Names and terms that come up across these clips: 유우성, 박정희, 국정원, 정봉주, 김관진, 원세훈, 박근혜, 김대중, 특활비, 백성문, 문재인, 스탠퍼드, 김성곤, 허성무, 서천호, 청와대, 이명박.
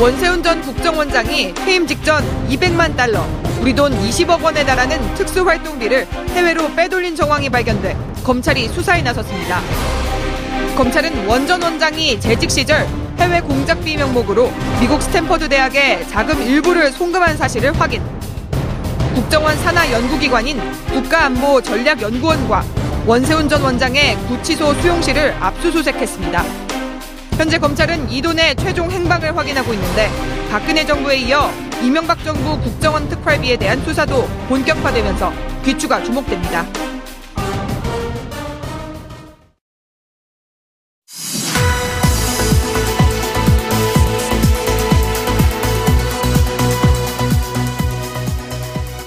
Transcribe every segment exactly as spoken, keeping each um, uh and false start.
원세훈 전 국정원장이 해임 직전 이백만 달러, 우리 돈 이십억 원에 달하는 특수활동비를 해외로 빼돌린 정황이 발견돼 검찰이 수사에 나섰습니다. 검찰은 원 전 원장이 재직 시절 해외 공작비 명목으로 미국 스탠퍼드 대학에 자금 일부를 송금한 사실을 확인. 국정원 산하 연구기관인 국가안보전략연구원과 원세훈 전 원장의 구치소 수용실을 압수수색했습니다. 현재 검찰은 이 돈의 최종 행방을 확인하고 있는데, 박근혜 정부에 이어 이명박 정부 국정원 특활비에 대한 수사도 본격화되면서 귀추가 주목됩니다.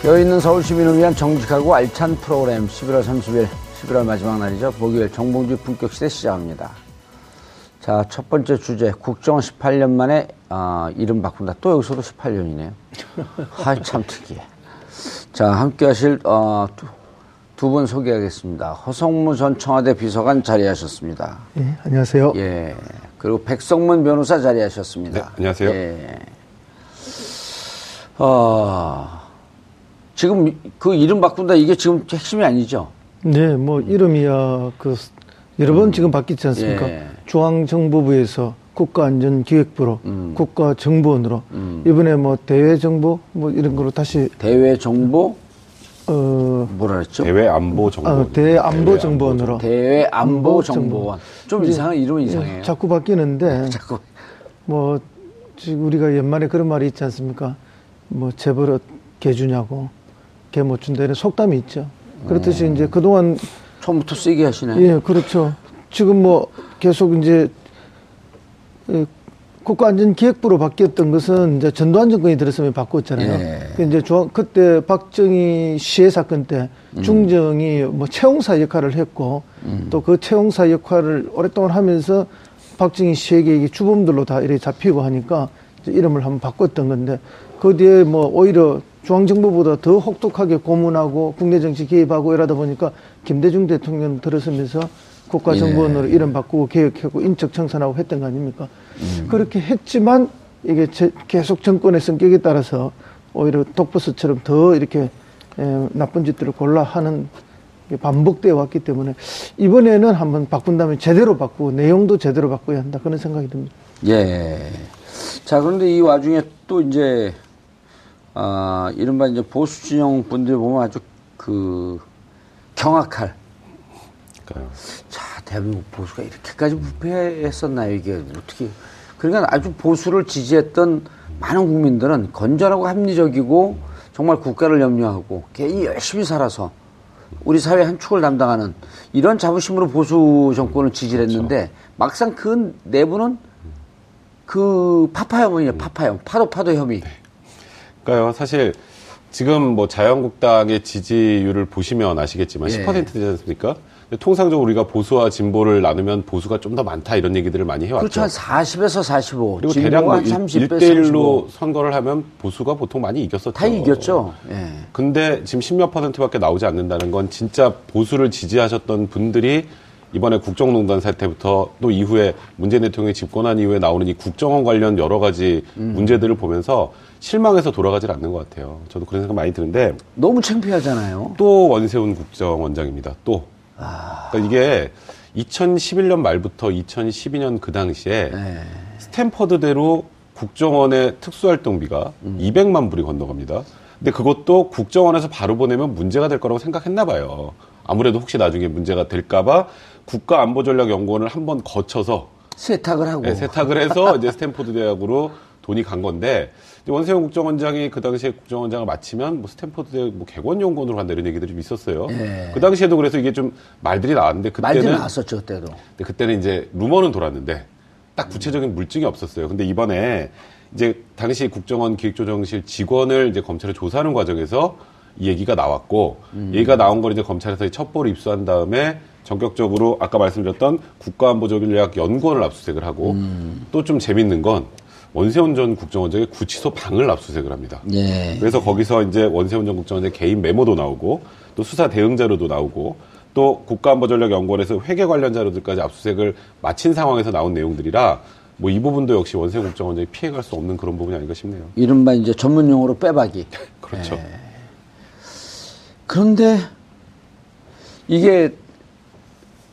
뼈있는 서울시민을 위한 정직하고 알찬 프로그램, 십일월 삼십일, 십일월 마지막 날이죠. 목요일 정봉주 품격시대 시작합니다. 자, 첫 번째 주제, 국정원 십팔 년 만에 아, 이름 바꾼다. 또 여기서도 십팔 년이네요. 아, 참 특이해. 자, 함께 하실 어, 두 분 소개하겠습니다. 허성무 전 청와대 비서관 자리하셨습니다. 예, 안녕하세요. 예, 그리고 백성문 변호사 자리하셨습니다. 네, 안녕하세요. 예. 어, 지금 그 이름 바꾼다, 이게 지금 핵심이 아니죠? 네, 뭐 이름이야 그 여러 번 음. 지금 바뀌지 않습니까? 예. 중앙정보부에서 국가안전기획부로 음. 국가정보원으로 음. 이번에 뭐 대외정보 뭐 이런 거로 다시 대외정보 어 뭐라 했죠? 대외안보정보원. 아, 대외안보정보원으로 대외안보정보원. 좀 이상한 이름이 이상해요. 자꾸 바뀌는데 자꾸 뭐 지금 우리가 옛말에 그런 말이 있지 않습니까? 뭐 재벌은 개 주냐고 개 못 준다 이런 속담이 있죠. 그렇듯이 음. 이제 그동안 처음부터 쓰게 하시네. 예, 그렇죠. 지금 뭐 계속 이제 국가안전기획부로 바뀌었던 것은 이제 전두환정권이 들었으면 바꿨잖아요. 예. 이제 중앙, 그때 박정희 시해 사건 때 음. 중정이 뭐 채용사 역할을 했고 음. 또 그 채용사 역할을 오랫동안 하면서 박정희 시에게 주범들로 다 이렇게 잡히고 하니까 이름을 한번 바꿨던 건데, 그 뒤에 뭐 오히려 중앙정부보다 더 혹독하게 고문하고 국내 정치 개입하고 이러다 보니까 김대중 대통령 들어서면서 국가정보원으로 예. 이름 바꾸고 개혁하고 인적 청산하고 했던 거 아닙니까? 음. 그렇게 했지만 이게 제, 계속 정권의 성격에 따라서 오히려 독버스처럼 더 이렇게 에, 나쁜 짓들을 골라 하는 게 반복되어 왔기 때문에 이번에는 한번 바꾼다면 제대로 바꾸고 내용도 제대로 바꿔야 한다, 그런 생각이 듭니다. 예. 자, 그런데 이 와중에 또 이제 아, 이른바 이제 보수 진영 분들 보면 아주 그 경악할. 그러니까요. 자, 대한민국 보수가 이렇게까지 부패했었나요? 이게 어떻게? 그러니까 아주 보수를 지지했던 많은 국민들은 건전하고 합리적이고 정말 국가를 염려하고 괜히 열심히 살아서 우리 사회 한 축을 담당하는 이런 자부심으로 보수 정권을 지지했는데, 그렇죠. 막상 그 내부는 그 파파혐이에요, 파파혐, 파도 파도 혐의. 그러니까요, 사실 지금 뭐 자유한국당의 지지율을 보시면 아시겠지만 예. 십 퍼센트 되지 않습니까? 통상적으로 우리가 보수와 진보를 나누면 보수가 좀 더 많다 이런 얘기들을 많이 해왔죠. 그렇죠. 한 사십에서 사십오. 그리고 대략 뭐 일 대 일로 선거를 하면 보수가 보통 많이 이겼었죠. 다 이겼죠. 예. 근데 지금 십몇 퍼센트밖에 나오지 않는다는 건 진짜 보수를 지지하셨던 분들이 이번에 국정농단 사태부터 또 이후에 문재인 대통령이 집권한 이후에 나오는 이 국정원 관련 여러 가지 음. 문제들을 보면서 실망해서 돌아가질 않는 것 같아요. 저도 그런 생각 많이 드는데. 너무 창피하잖아요. 또 원세훈 국정원장입니다. 또. 아. 그러니까 이게 이천십일 년 말부터 이천십이 년 그 당시에 네. 스탠퍼드대로 국정원의 특수활동비가 음. 이백만 불이 건너갑니다. 근데 그것도 국정원에서 바로 보내면 문제가 될 거라고 생각했나 봐요. 아무래도 혹시 나중에 문제가 될까 봐 국가안보전략연구원을 한번 거쳐서 세탁을 하고. 네, 세탁을 해서 이제 스탠퍼드 대학으로 돈이 간 건데, 원세훈 국정원장이 그 당시에 국정원장을 마치면 뭐 스탠퍼드 대학 뭐 객원연구원으로 간다 이런 얘기들이 좀 있었어요. 네. 그 당시에도 그래서 이게 좀 말들이 나왔는데, 그때는. 말들이 나왔었죠, 그때도. 근데 그때는 이제 루머는 돌았는데, 딱 구체적인 물증이 없었어요. 근데 이번에 이제 당시 국정원 기획조정실 직원을 이제 검찰에 조사하는 과정에서 이 얘기가 나왔고, 음. 얘기가 나온 걸 이제 검찰에서 첩보를 입수한 다음에 전격적으로 아까 말씀드렸던 국가안보전략 연구원을 압수수색을 하고, 음. 또 좀 재밌는 건 원세훈 전 국정원장의 구치소 방을 압수수색을 합니다. 예. 그래서 거기서 이제 원세훈 전 국정원장의 개인 메모도 나오고, 또 수사 대응 자료도 나오고, 또 국가안보전략 연구원에서 회계 관련 자료들까지 압수수색을 마친 상황에서 나온 내용들이라, 뭐 이 부분도 역시 원세훈 국정원장이 피해갈 수 없는 그런 부분이 아닌가 싶네요. 이른바 이제 전문용어로 빼박이. 그렇죠. 예. 그런데 이게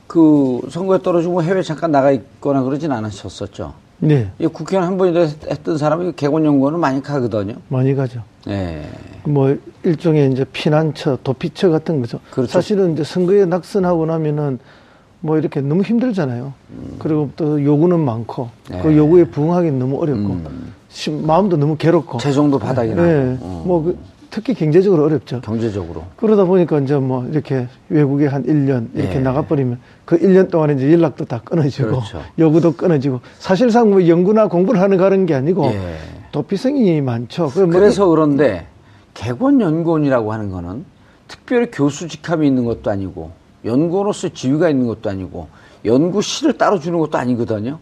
그 선거에 떨어지고 해외 잠깐 나가 있거나 그러진 않으셨었죠? 네. 이 국회의원 한 번이라도 했던 사람이 객원연구원을 많이 가거든요. 많이 가죠. 네. 뭐 일종의 이제 피난처, 도피처 같은 거죠. 그렇죠. 사실은 이제 선거에 낙선하고 나면은 뭐 이렇게 너무 힘들잖아요. 음. 그리고 또 요구는 많고, 네. 그 요구에 부응하기 너무 어렵고, 음. 마음도 너무 괴롭고, 재정도 바닥이 나고. 네. 네. 음. 뭐 그, 특히 경제적으로 어렵죠. 경제적으로. 그러다 보니까 이제 뭐 이렇게 외국에 한 일 년 이렇게 예. 나가버리면 그 일 년 동안 이제 연락도 다 끊어지고, 그렇죠. 요구도 끊어지고, 사실상 뭐 연구나 공부를 하는 가는 게 아니고 예. 도피성이 많죠. 그래서 뭐... 그런데 객원연구원이라고 하는 거는 특별히 교수 직함이 있는 것도 아니고 연구원으로서 지위가 있는 것도 아니고 연구실을 따로 주는 것도 아니거든요.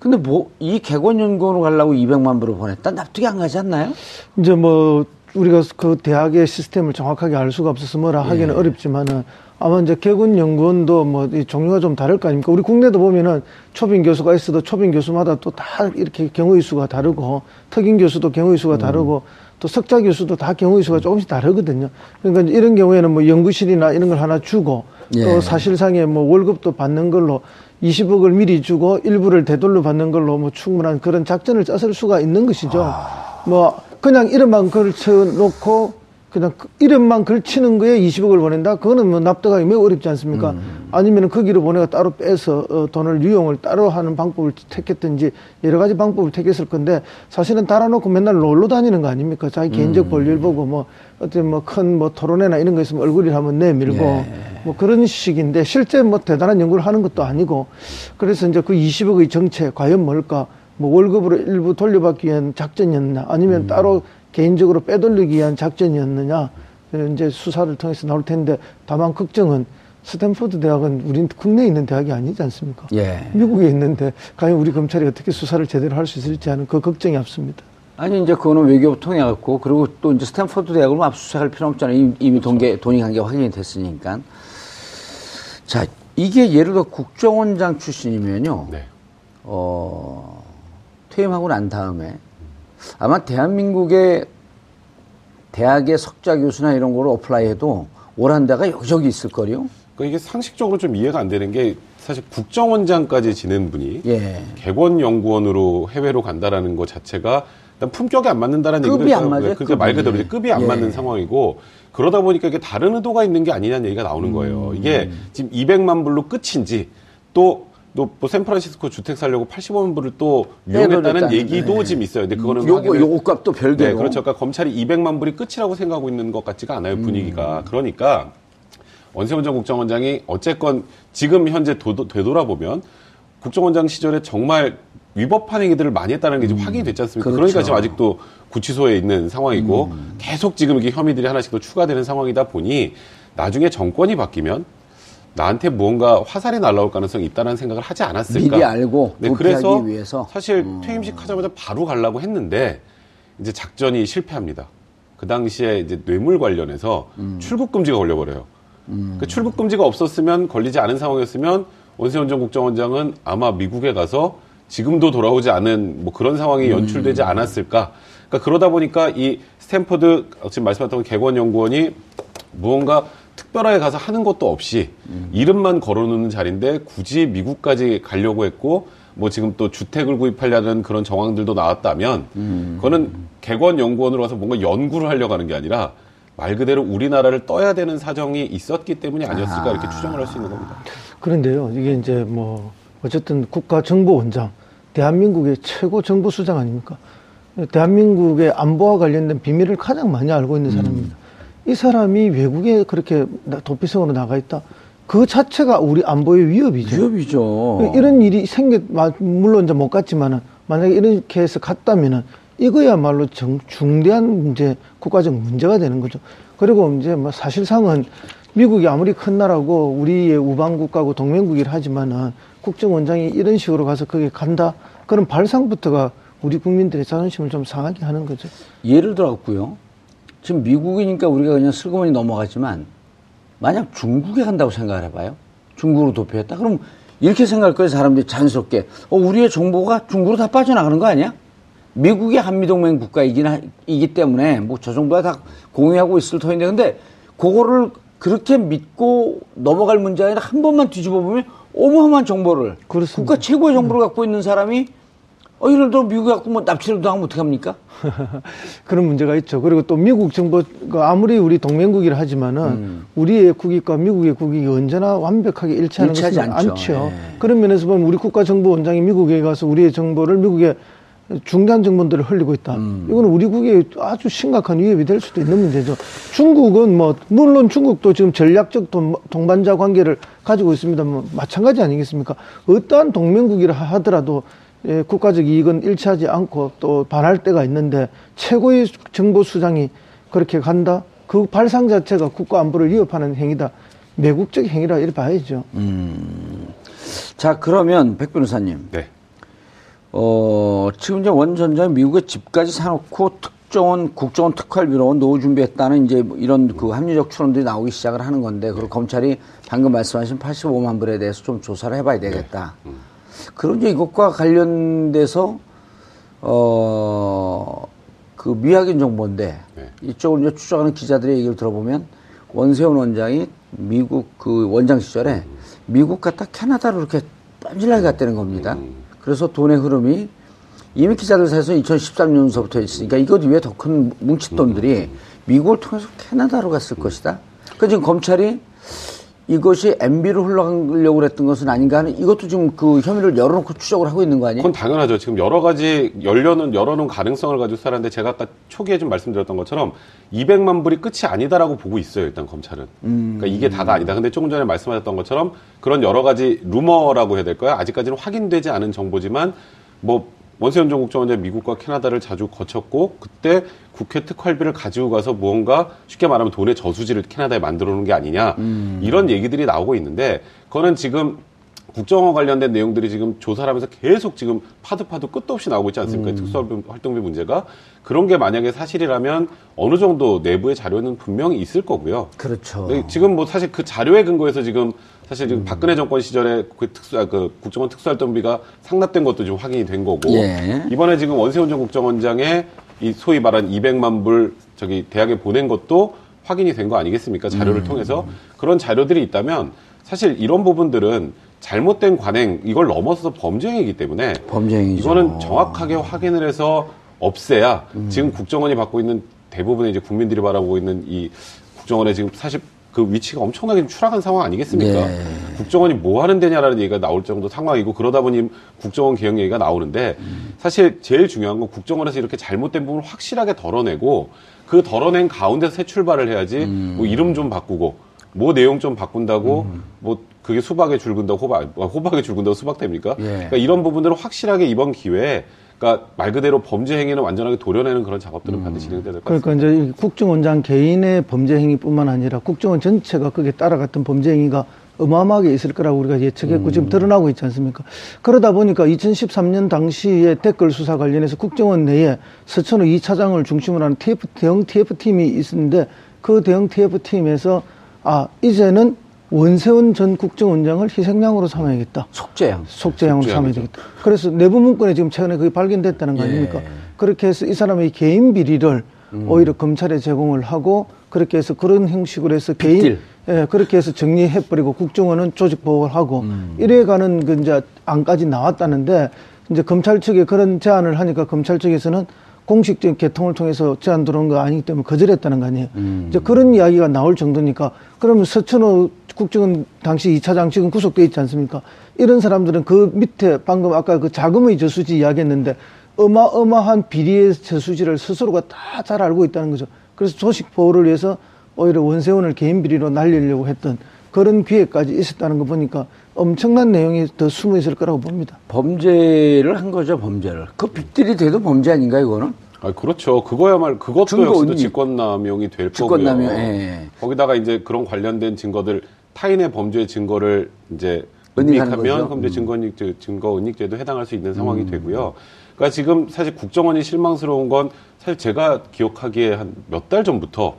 근데 뭐 이 객원연구원으로 가려고 이백만 불을 보냈다? 납득이 안 가지 않나요? 이제 뭐 우리가 그 대학의 시스템을 정확하게 알 수가 없어서 뭐라 하기는 예. 어렵지만은 아마 이제 객원연구원도 뭐 이 종류가 좀 다를 거 아닙니까? 우리 국내도 보면은 초빙 교수가 있어도 초빙 교수마다 또 다 이렇게 경우의 수가 다르고, 특임 교수도 경우의 수가 음. 다르고, 또 석좌 교수도 다 경우의 수가 조금씩 다르거든요. 그러니까 이런 경우에는 뭐 연구실이나 이런 걸 하나 주고 예. 또 사실상에 뭐 월급도 받는 걸로 이십억을 미리 주고 일부를 되돌려 받는 걸로 뭐 충분한 그런 작전을 짰을 수가 있는 것이죠. 아. 뭐 그냥 이름만 걸쳐놓고, 그냥 이름만 걸치는 거에 이십억을 보낸다? 그거는 뭐 납득하기 매우 어렵지 않습니까? 음. 아니면 거기로 보내가 따로 빼서 어, 돈을 유용을 따로 하는 방법을 택했든지 여러 가지 방법을 택했을 건데, 사실은 달아놓고 맨날 놀러 다니는 거 아닙니까? 자기 개인적 음. 볼일 보고 뭐 어떤 뭐 큰 뭐 토론회나 이런 거 있으면 얼굴이라 한번 내밀고 예. 뭐 그런 식인데, 실제 뭐 대단한 연구를 하는 것도 아니고, 그래서 이제 그 이십억의 정체 과연 뭘까? 뭐 월급으로 일부 돌려받기 위한 작전이었느냐, 아니면 음. 따로 개인적으로 빼돌리기 위한 작전이었느냐, 이제 수사를 통해서 나올 텐데, 다만 걱정은 스탠퍼드 대학은 우리 국내에 있는 대학이 아니지 않습니까? 예. 미국에 있는데 과연 우리 검찰이 어떻게 수사를 제대로 할 수 있을지 하는 그 걱정이 앞섭니다. 아니 이제 그거는 외교부 통해갖고, 그리고 또 이제 스탠퍼드 대학을 압수수색할 필요 없잖아요. 이미, 이미 돈계, 돈이 간 게 확인이 됐으니까. 자, 이게 예를 들어 국정원장 출신이면요. 네. 어. 퇴임하고 난 다음에 아마 대한민국의 대학의 석좌 교수나 이런 거로 어플라이해도 오란 데가 여기저기 있을 거요. 그러니까 이게 상식적으로 좀 이해가 안 되는 게, 사실 국정원장까지 지낸 분이 예. 객원연구원으로 해외로 간다라는 것 자체가 일단 품격이 안 맞는다라는 얘기도 있어요. 그러니까 급이. 말 그대로 이제 급이 안 예. 맞는 상황이고, 그러다 보니까 이게 다른 의도가 있는 게 아니냐는 얘기가 나오는 거예요. 음. 이게 지금 이백만 불로 끝인지, 또 또, 뭐, 샌프란시스코 주택 살려고 팔십오만 불을 또 유용했다는 네, 얘기도 네. 지금 있어요. 근데 그거는. 요거, 요거 값도 별개로. 네, 그렇죠. 그러니까 검찰이 이백만 불이 끝이라고 생각하고 있는 것 같지가 않아요, 분위기가. 음. 그러니까, 원세훈 전 국정원장이 어쨌건 지금 현재 도도, 되돌아보면 국정원장 시절에 정말 위법한 행위들을 많이 했다는 게 지금 음. 확인이 됐지 않습니까? 그렇죠. 그러니까 지금 아직도 구치소에 있는 상황이고, 음. 계속 지금 이게 혐의들이 하나씩 더 추가되는 상황이다 보니, 나중에 정권이 바뀌면 나한테 무언가 화살이 날아올 가능성이 있다는 생각을 하지 않았을까. 미리 알고 네, 그래서 위해서. 사실 음. 퇴임식 하자마자 바로 가려고 했는데 이제 작전이 실패합니다. 그 당시에 이제 뇌물 관련해서 음. 출국 금지가 걸려버려요. 음. 그 출국 금지가 없었으면, 걸리지 않은 상황이었으면 원세훈 전 국정원장은 아마 미국에 가서 지금도 돌아오지 않은 뭐 그런 상황이 연출되지 음. 않았을까. 그러니까 그러다 보니까 이 스탠퍼드 지금 말씀하셨던 객원연구원이 무언가 특별하게 가서 하는 것도 없이 음. 이름만 걸어놓는 자리인데 굳이 미국까지 가려고 했고, 뭐 지금 또 주택을 구입하려는 그런 정황들도 나왔다면 음. 그거는 객원연구원으로 와서 뭔가 연구를 하려고 하는 게 아니라 말 그대로 우리나라를 떠야 되는 사정이 있었기 때문이 아니었을까, 이렇게 추정을 할 수 있는 겁니다. 그런데요, 이게 이제 뭐 어쨌든 국가정보원장, 대한민국의 최고 정보수장 아닙니까? 대한민국의 안보와 관련된 비밀을 가장 많이 알고 있는 사람입니다. 음. 이 사람이 외국에 그렇게 도피성으로 나가 있다. 그 자체가 우리 안보의 위협이죠. 위협이죠. 이런 일이 생겨, 물론 이제 못 갔지만은, 만약에 이렇게 해서 갔다면은, 이거야말로 정, 중대한 문제, 국가적 문제가 되는 거죠. 그리고 이제 뭐 사실상은 미국이 아무리 큰 나라고 우리의 우방국가고 동맹국이라 하지만은, 국정원장이 이런 식으로 가서 거기에 간다? 그런 발상부터가 우리 국민들의 자존심을 좀 상하게 하는 거죠. 예를 들어갖고요. 지금 미국이니까 우리가 그냥 슬그머니 넘어갔지만, 만약 중국에 간다고 생각을 해봐요. 중국으로 도피했다. 그럼 이렇게 생각할 거예요. 사람들이 자연스럽게. 어, 우리의 정보가 중국으로 다 빠져나가는 거 아니야? 미국이 한미동맹 국가이기 때문에, 뭐 저 정도야 다 공유하고 있을 터인데, 근데 그거를 그렇게 믿고 넘어갈 문제 아니라 한 번만 뒤집어 보면 어마어마한 정보를. 그렇습니다. 국가 최고의 정보를 음. 갖고 있는 사람이, 어, 예를 들어 미국에 갖고 뭐 납치를 당하면 어떡합니까? 그런 문제가 있죠. 그리고 또 미국 정보가 아무리 우리 동맹국이라 하지만은 음. 우리의 국익과 미국의 국익이 언제나 완벽하게 일치하는 것은 않죠. 않죠. 예. 그런 면에서 보면 우리 국가정보원장이 미국에 가서 우리의 정보를 미국에 중대한 정보들을 흘리고 있다. 음. 이건 우리 국에 아주 심각한 위협이 될 수도 있는 문제죠. 중국은 뭐 물론 중국도 지금 전략적 동반자 관계를 가지고 있습니다. 뭐 마찬가지 아니겠습니까? 어떠한 동맹국이라 하더라도 예, 국가적 이익은 일치하지 않고 또 반할 때가 있는데 최고의 정보 수장이 그렇게 간다. 그 발상 자체가 국가 안보를 위협하는 행위다. 매국적 행위라 이렇게 봐야죠. 음. 자 그러면 백 변호사님. 네. 어, 지금 이제 원 전 장이 미국에 집까지 사놓고 특정원, 국정원 특활비로 노후 준비했다는 이제 이런 그 합리적 추론들이 나오기 시작을 하는 건데, 그리고 검찰이 방금 말씀하신 팔십오만 불에 대해서 좀 조사를 해봐야 되겠다. 네. 음. 그럼 이제 이것과 관련돼서, 어, 그 미확인 정보인데, 네. 이쪽으로 이제 추적하는 기자들의 얘기를 들어보면, 원세훈 원장이 미국 그 원장 시절에 음. 미국 갔다 캐나다로 이렇게 뻔질나게 갔다는 겁니다. 음. 그래서 돈의 흐름이 이미 기자들 사이에서 이천십삼 년서부터 있으니까 이것 외에 더 큰 뭉칫돈들이 미국을 통해서 캐나다로 갔을 것이다. 그러니까 지금 검찰이 이것이 엠비로 흘러가려고 했던 것은 아닌가 하는 이것도 지금 그 혐의를 열어놓고 추적을 하고 있는 거 아니에요? 그건 당연하죠. 지금 여러 가지 열려는, 열어놓은 가능성을 가지고 살았는데 제가 아까 초기에 좀 말씀드렸던 것처럼 이백만 불이 끝이 아니다라고 보고 있어요. 일단 검찰은. 음. 그러니까 이게 다가 아니다. 근데 조금 전에 말씀하셨던 것처럼 그런 여러 가지 루머라고 해야 될까요? 아직까지는 확인되지 않은 정보지만 뭐 원세훈 전 국정원장이 미국과 캐나다를 자주 거쳤고 그때 국회 특활비를 가지고 가서 무언가 쉽게 말하면 돈의 저수지를 캐나다에 만들어 놓은 게 아니냐 음. 이런 얘기들이 나오고 있는데 그거는 지금 국정원 관련된 내용들이 지금 조사를 하면서 계속 지금 파도파도 끝도 없이 나오고 있지 않습니까? 음. 특수활동비 문제가. 그런 게 만약에 사실이라면 어느 정도 내부의 자료는 분명히 있을 거고요. 그렇죠. 지금 뭐 사실 그 자료에 근거해서 지금 사실 지금 음. 박근혜 정권 시절에 그 특수, 그 국정원 특수활동비가 상납된 것도 지금 확인이 된 거고. 예. 이번에 지금 원세훈 전 국정원장의 이 소위 말한 이백만 불 저기 대학에 보낸 것도 확인이 된 거 아니겠습니까? 자료를 음. 통해서. 그런 자료들이 있다면 사실 이런 부분들은 잘못된 관행, 이걸 넘어서서 범죄행위이기 때문에 범죄행위죠. 이거는 정확하게 확인을 해서 없애야 음. 지금 국정원이 받고 있는 대부분의 이제 국민들이 바라보고 있는 이 국정원의 지금 사실 그 위치가 엄청나게 추락한 상황 아니겠습니까? 네. 국정원이 뭐 하는 데냐라는 얘기가 나올 정도 상황이고 그러다 보니 국정원 개혁 얘기가 나오는데 음. 사실 제일 중요한 건 국정원에서 이렇게 잘못된 부분을 확실하게 덜어내고 그 덜어낸 가운데서 새 출발을 해야지 음. 뭐 이름 좀 바꾸고 뭐 내용 좀 바꾼다고 음. 뭐 그게 수박에 줄근다고 호박, 호박에 줄근다고 수박 됩니까? 예. 그러니까 이런 부분들을 확실하게 이번 기회에 그러니까 말 그대로 범죄 행위는 완전하게 도려내는 그런 작업들은 음. 반드시 진행돼야 될 것 같습니다. 그러니까 이제 국정원장 개인의 범죄 행위뿐만 아니라 국정원 전체가 거기에 따라갔던 범죄 행위가 어마어마하게 있을 거라고 우리가 예측했고 음. 지금 드러나고 있지 않습니까? 그러다 보니까 이천십삼 년 당시에 댓글 수사 관련해서 국정원 내에 서천호 이 차장을 중심으로 하는 티에프, 대형 티에프팀이 있었는데 그 대형 티에프팀에서 아 이제는 원세훈 전 국정원장을 희생양으로 삼아야겠다. 속죄양. 속죄양으로 삼아야 되겠다. 그래서 내부 문건에 지금 최근에 그게 발견됐다는 거 아닙니까? 예. 그렇게 해서 이 사람의 개인 비리를 음. 오히려 검찰에 제공을 하고 그렇게 해서 그런 형식으로 해서 개인, 빅딜. 예, 그렇게 해서 정리해버리고 국정원은 조직 보호를 하고 음. 이래가는 그 이제 안까지 나왔다는데 이제 검찰 측에 그런 제안을 하니까 검찰 측에서는 공식적인 개통을 통해서 제안 들어온 거 아니기 때문에 거절했다는 거 아니에요. 음. 이제 그런 이야기가 나올 정도니까 그러면 서천호 국정원 당시 이 차장 지금 구속돼 있지 않습니까? 이런 사람들은 그 밑에 방금 아까 그 자금의 저수지 이야기했는데 어마어마한 비리의 저수지를 스스로가 다 잘 알고 있다는 거죠. 그래서 조직 보호를 위해서 오히려 원세훈을 개인 비리로 날리려고 했던 그런 기회까지 있었다는 거 보니까 엄청난 내용이 더 숨어 있을 거라고 봅니다. 범죄를 한 거죠, 범죄를. 그 빚들이 돼도 범죄 아닌가, 이거는? 아, 그렇죠. 그거야말로, 그것도 역시도 직권남용이 될 직권남용, 거고요. 예. 거기다가 이제 그런 관련된 증거들, 타인의 범죄 증거를 이제 은닉하면 범죄 증거 은닉죄, 증거 은닉죄도 해당할 수 있는 상황이 음. 되고요. 그러니까 지금 사실 국정원이 실망스러운 건 사실 제가 기억하기에 한 몇 달 전부터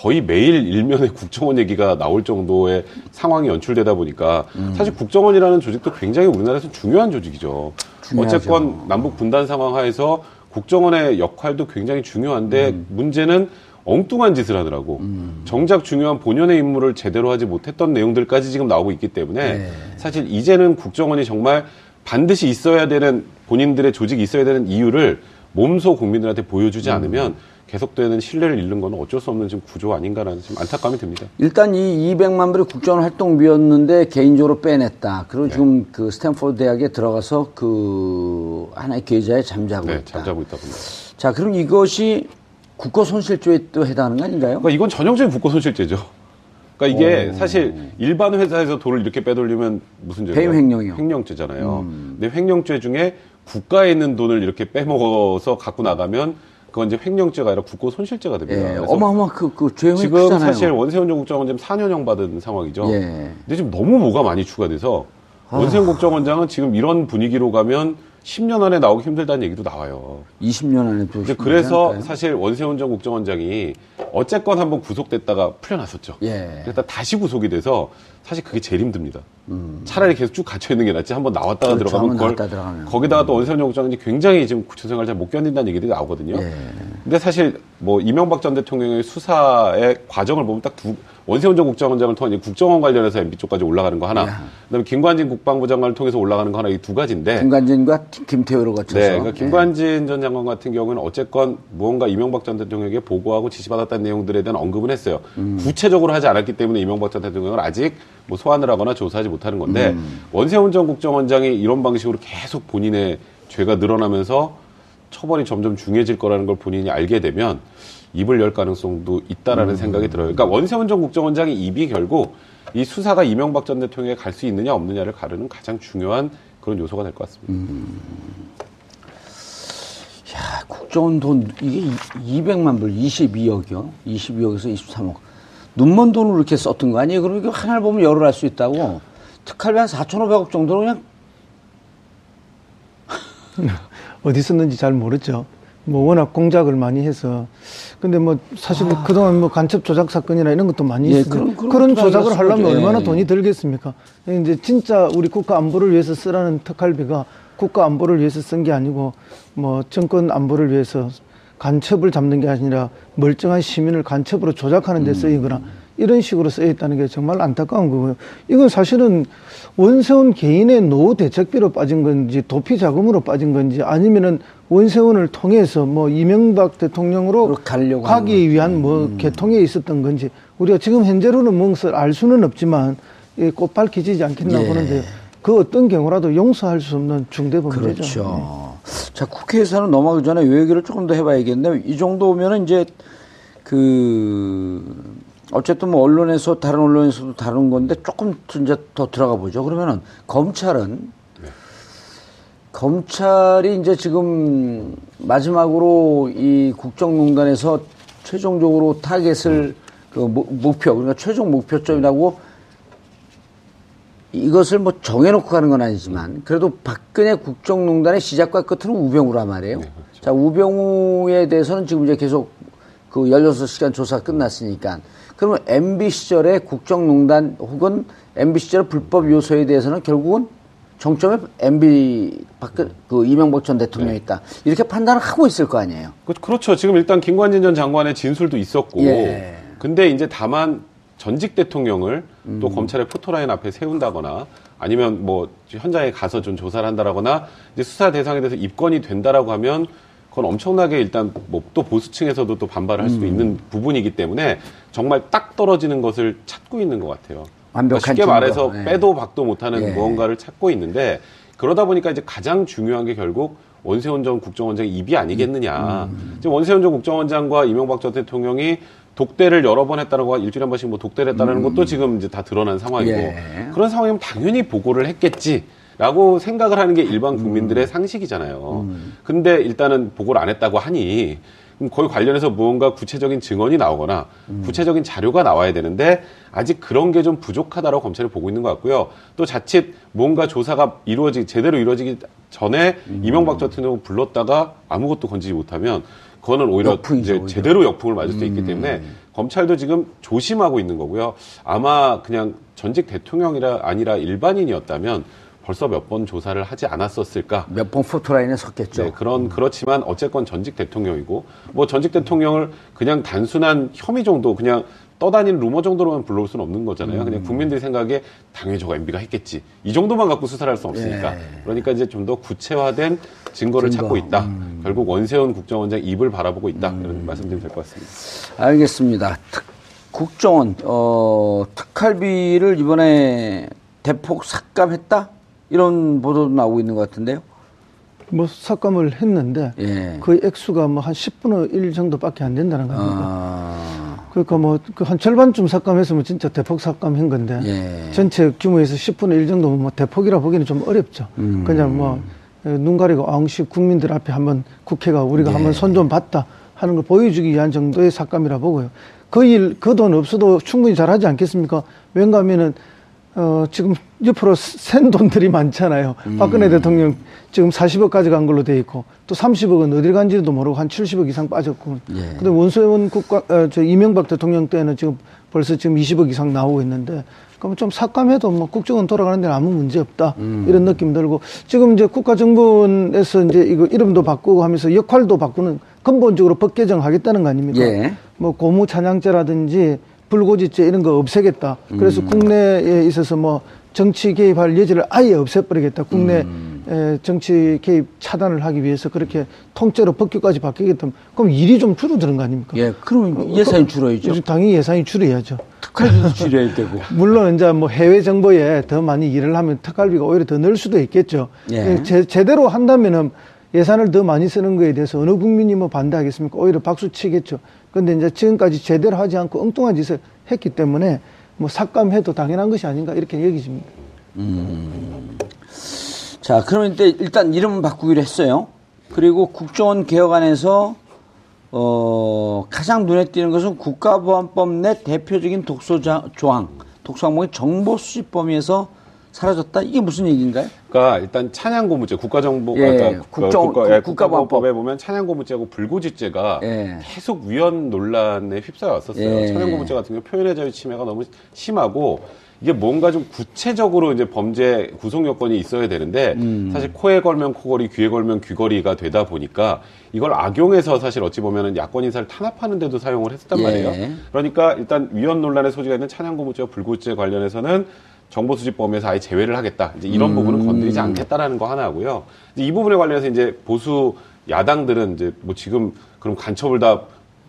거의 매일 일면에 국정원 얘기가 나올 정도의 상황이 연출되다 보니까 음. 사실 국정원이라는 조직도 굉장히 우리나라에서 중요한 조직이죠. 중요하죠. 어쨌건 남북 분단 상황 하에서 국정원의 역할도 굉장히 중요한데 음. 문제는 엉뚱한 짓을 하느라고 음. 정작 중요한 본연의 임무를 제대로 하지 못했던 내용들까지 지금 나오고 있기 때문에 네. 사실 이제는 국정원이 정말 반드시 있어야 되는 본인들의 조직이 있어야 되는 이유를 몸소 국민들한테 보여주지 음. 않으면 계속되는 신뢰를 잃는 건 어쩔 수 없는 지금 구조 아닌가라는 지금 안타까움이 듭니다. 일단 이 이백만 불이 국정원 활동비였는데 개인적으로 빼냈다. 그리고 네. 지금 그 스탠퍼드 대학에 들어가서 그 하나의 계좌에 잠자고 네, 있다. 잠자고 있다 봅니다. 자, 그럼 이것이 국고 손실죄에 또 해당하는 거 아닌가요? 그러니까 이건 전형적인 국고 손실죄죠. 그러니까 이게 오. 사실 일반 회사에서 돈을 이렇게 빼돌리면 무슨 죄예요? 배임 횡령이요. 횡령죄잖아요. 음. 근데 횡령죄 중에 국가에 있는 돈을 이렇게 빼먹어서 갖고 나가면 그건 이제 횡령죄가 아니라 국고 손실죄가 됩니다. 예, 어마어마 그, 그 죄형이 지금 크잖아요. 사실 원세훈 전 국정원장은 사 년형 받은 상황이죠. 예. 근데 지금 너무 뭐가 많이 추가돼서 아. 원세훈 국정원장은 지금 이런 분위기로 가면 십 년 안에 나오기 힘들다는 얘기도 나와요. 이십 년 안에 이제 그래서 않을까요? 사실 원세훈 전 국정원장이 어쨌건 한번 구속됐다가 풀려났었죠. 예. 그래서 다시 구속이 돼서 사실 그게 제일 힘듭니다. 음. 차라리 계속 쭉 갇혀 있는 게 낫지 한번 나왔다가 그렇죠. 들어가면 그걸 나왔다 거기다가 또 원세훈 전 국정원장이 굉장히 지금 구치소생활 잘 못 견딘다는 얘기들이 나오거든요. 예. 근데 사실 뭐 이명박 전 대통령의 수사의 과정을 보면 딱 두 원세훈 전 국정원장을 통한 국정원 관련해서 엠비 쪽까지 올라가는 거 하나, 야. 그다음에 김관진 국방부 장관을 통해서 올라가는 거 하나 이 두 가지인데. 김관진과 김태우로 거쳐서. 네, 그러니까 김관진 네. 전 장관 같은 경우는 어쨌건 무언가 이명박 전 대통령에게 보고하고 지시받았다는 내용들에 대한 언급은 했어요. 음. 구체적으로 하지 않았기 때문에 이명박 전 대통령은 아직 뭐 소환을 하거나 조사하지 못하는 건데 음. 원세훈 전 국정원장이 이런 방식으로 계속 본인의 죄가 늘어나면서 처벌이 점점 중해질 거라는 걸 본인이 알게 되면. 입을 열 가능성도 있다라는 음. 생각이 들어요. 그러니까 원세훈 전 국정원장의 입이 결국 이 수사가 이명박 전 대통령에 갈 수 있느냐 없느냐를 가르는 가장 중요한 그런 요소가 될 것 같습니다. 음. 야, 국정원 돈 이게 이백만 불, 이십이억이요. 이십이억에서 이십삼억. 눈먼 돈을 이렇게 썼던 거 아니에요? 그러면 하나를 보면 열을 알 수 있다고. 특활비 한 사천오백억 정도로 그냥 어디 썼는지 잘 모르죠. 뭐, 워낙 공작을 많이 해서. 근데 뭐, 사실 아... 그동안 뭐, 간첩 조작 사건이나 이런 것도 많이 예, 있었는데, 그런, 그런, 그런 조작을 하려면 거죠. 얼마나 돈이 들겠습니까? 이제 진짜 우리 국가 안보를 위해서 쓰라는 특활비가 국가 안보를 위해서 쓴 게 아니고, 뭐, 정권 안보를 위해서 간첩을 잡는 게 아니라 멀쩡한 시민을 간첩으로 조작하는 데 쓰이거나, 음. 이런 식으로 쓰여있다는 게 정말 안타까운 거고요. 이건 사실은 원세훈 개인의 노후 대책비로 빠진 건지 도피 자금으로 빠진 건지 아니면은 원세훈을 통해서 뭐 이명박 대통령으로 가기 위한 뭐 음. 개통에 있었던 건지 우리가 지금 현재로는 뭔가를 알 수는 없지만 곧 밝혀지지 않겠나 예. 보는데 그 어떤 경우라도 용서할 수 없는 중대 범죄죠. 그렇죠. 네. 자, 국회에서는 넘어가기 전에 이 얘기를 조금 더 해봐야겠는데 이 정도면은 이제 그 어쨌든 뭐 언론에서 다른 언론에서도 다른 건데 조금 이제 더 들어가 보죠. 그러면은 검찰은 네. 검찰이 이제 지금 마지막으로 이 국정농단에서 최종적으로 타겟을 그 목표 그러니까 최종 목표점이라고 이것을 뭐 정해놓고 가는 건 아니지만 그래도 박근혜 국정농단의 시작과 끝은 우병우란 말이에요. 네, 그렇죠. 자, 우병우에 대해서는 지금 이제 계속 그 열여섯 시간 조사 끝났으니까. 그러면 엠비 시절의 국정농단 혹은 엠비 시절의 불법 요소에 대해서는 결국은 정점에 엠비 박근 그 이명박 전 대통령이 있다 이렇게 판단을 하고 있을 거 아니에요. 그렇죠. 지금 일단 김관진 전 장관의 진술도 있었고, 예. 근데 이제 다만 전직 대통령을 음. 또 검찰의 포토라인 앞에 세운다거나 아니면 뭐 현장에 가서 좀 조사를 한다라거나 이제 수사 대상에 대해서 입건이 된다라고 하면. 그건 엄청나게 일단 뭐 또 보수층에서도 또 반발을 할 수도 음. 있는 부분이기 때문에 정말 딱 떨어지는 것을 찾고 있는 것 같아요. 완벽한 그러니까 쉽게 정도. 말해서 네. 빼도 박도 못하는 네. 무언가를 찾고 있는데 그러다 보니까 이제 가장 중요한 게 결국 원세훈 전 국정원장의 입이 아니겠느냐. 음. 지금 원세훈 전 국정원장과 이명박 전 대통령이 독대를 여러 번 했다라고 일주일에 한 번씩 뭐 독대를 했다는 음. 것도 지금 이제 다 드러난 상황이고 예. 그런 상황이면 당연히 보고를 했겠지라고 생각을 하는 게 일반 국민들의 음. 상식이잖아요. 음. 근데 일단은 보고를 안 했다고 하니 거기 관련해서 무언가 구체적인 증언이 나오거나 음. 구체적인 자료가 나와야 되는데 아직 그런 게 좀 부족하다라고 검찰이 보고 있는 것 같고요. 또 자칫 뭔가 조사가 이루어지 제대로 이루어지기 전에 음. 이명박 전 대통령을 불렀다가 아무것도 건지지 못하면 그거는 오히려 역풍이죠, 이제 제대로 오히려. 역풍을 맞을 수 있기 음. 때문에 검찰도 지금 조심하고 있는 거고요. 아마 그냥 전직 대통령이라 아니라 일반인이었다면 벌써 몇 번 조사를 하지 않았었을까? 몇 번 포토라인에 섰겠죠. 네, 그런 그렇지만 어쨌건 전직 대통령이고 뭐 전직 대통령을 그냥 단순한 혐의 정도 그냥 떠다니는 루머 정도로만 불러올 수는 없는 거잖아요. 음. 그냥 국민들 생각에 당연히 저거 엠비가 했겠지. 이 정도만 갖고 수사를 할 수 없으니까. 예. 그러니까 이제 좀 더 구체화된 증거를 증거. 찾고 있다. 음. 결국 원세훈 국정원장 입을 바라보고 있다. 음. 이런 말씀드리면 될 것 같습니다. 알겠습니다. 특, 국정원 어, 특활비를 이번에 대폭 삭감했다? 이런 보도도 나오고 있는 것 같은데요. 뭐 삭감을 했는데 예. 그 액수가 뭐 한 십분의 일 정도밖에 안 된다는 겁니다. 아... 그러니까 뭐 한 절반쯤 삭감했으면 진짜 대폭 삭감한 건데 예. 전체 규모에서 십분의 일 정도면 뭐 대폭이라 보기는 좀 어렵죠. 음... 그냥 뭐 눈 가리고 아웅시 국민들 앞에 한번 국회가 우리가 예. 한번 손 좀 봤다 하는 걸 보여주기 위한 정도의 삭감이라 보고요. 그 일, 그 돈 없어도 충분히 잘하지 않겠습니까? 왠가 하면은 어, 지금 옆으로 센 돈들이 많잖아요. 음. 박근혜 대통령 지금 사십억까지 간 걸로 돼 있고 또 삼십억은 어딜 간지도 모르고 한 칠십억 이상 빠졌고. 예. 근데 원세훈 국가, 어, 저 이명박 대통령 때는 지금 벌써 지금 이십억 이상 나오고 있는데 그럼 좀 삭감해도 뭐 국정원 돌아가는 데는 아무 문제 없다. 음. 이런 느낌 들고 지금 이제 국가정부에서 이제 이거 이름도 바꾸고 하면서 역할도 바꾸는 근본적으로 법 개정하겠다는 거 아닙니까? 예. 뭐 고무찬양제라든지 불고지죄 이런 거 없애겠다. 그래서 음. 국내에 있어서 뭐 정치 개입할 여지를 아예 없애버리겠다. 국내 음. 정치 개입 차단을 하기 위해서 그렇게 통째로 법규까지 바뀌겠다면 그럼 일이 좀 줄어드는 거 아닙니까? 예, 그럼 예산이 줄어야죠. 당연히 예산이 줄어야죠. 특활비도 줄여야 되고. 물론 이제 뭐 해외 정보에 더 많이 일을 하면 특활비가 오히려 더 늘 수도 있겠죠. 예. 제, 제대로 한다면은 예산을 더 많이 쓰는 거에 대해서 어느 국민이 뭐 반대하겠습니까? 오히려 박수 치겠죠. 근데 이제 지금까지 제대로 하지 않고 엉뚱한 짓을 했기 때문에 뭐 삭감해도 당연한 것이 아닌가 이렇게 여기집니다. 음. 자, 그러면 일단 이름은 바꾸기로 했어요. 그리고 국정원 개혁안에서 어, 가장 눈에 띄는 것은 국가보안법 내 대표적인 독소 조항, 독소 항목이 정보 수집 범위에서 사라졌다? 이게 무슨 얘기인가요? 그러니까 일단 찬양고무죄, 국가정보, 예, 그러니까 국정, 국가, 국, 예, 국가보안법에 보면 찬양고무죄하고 불고지죄가 예. 계속 위헌 논란에 휩싸여 왔었어요. 예. 찬양고무죄 같은 경우 표현의 자유 침해가 너무 심하고 이게 뭔가 좀 구체적으로 이제 범죄 구속 요건이 있어야 되는데 음. 사실 코에 걸면 코걸이, 귀에 걸면 귀걸이가 되다 보니까 이걸 악용해서 사실 어찌 보면은 야권 인사를 탄압하는 데도 사용을 했었단 예. 말이에요. 그러니까 일단 위헌 논란의 소지가 있는 찬양고무죄와 불고지죄 관련해서는 정보 수집 범위에서 아예 제외를 하겠다. 이제 이런 음. 부분은 건드리지 않겠다라는 거 하나고요. 이제 이 부분에 관련해서 이제 보수 야당들은 이제 뭐 지금 그럼 간첩을 다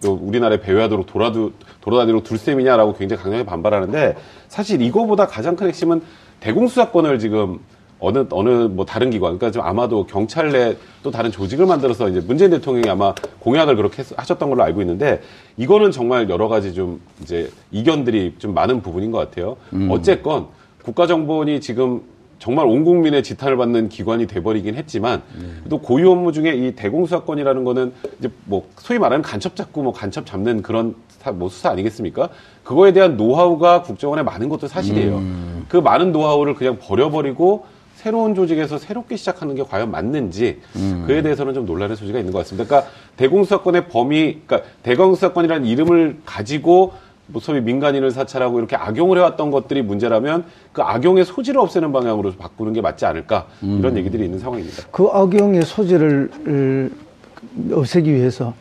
우리나라에 배회하도록 돌아도, 돌아다니도록 둘 셈이냐라고 굉장히 강력히 반발하는데 사실 이거보다 가장 큰 핵심은 대공수사권을 지금 어느, 어느, 뭐, 다른 기관, 그러니까 지금 아마도 경찰 내 또 다른 조직을 만들어서 이제 문재인 대통령이 아마 공약을 그렇게 했, 하셨던 걸로 알고 있는데 이거는 정말 여러 가지 좀 이제 이견들이 좀 많은 부분인 것 같아요. 음. 어쨌건 국가정보원이 지금 정말 온 국민의 지탄을 받는 기관이 돼버리긴 했지만 또 고유 업무 중에 이 대공수사권이라는 거는 이제 뭐 소위 말하는 간첩 잡고 뭐 간첩 잡는 그런 뭐 수사 아니겠습니까? 그거에 대한 노하우가 국정원에 많은 것도 사실이에요. 음. 그 많은 노하우를 그냥 버려버리고 새로운 조직에서 새롭게 시작하는 게 과연 맞는지 음. 그에 대해서는 좀 논란의 소지가 있는 것 같습니다. 그러니까 대공수사권의 범위, 그러니까 대공수사권이라는 이름을 가지고 뭐 소위 민간인을 사찰하고 이렇게 악용을 해왔던 것들이 문제라면 그 악용의 소지를 없애는 방향으로 바꾸는 게 맞지 않을까 음. 이런 얘기들이 있는 상황입니다. 그 악용의 소지를 없애기 위해서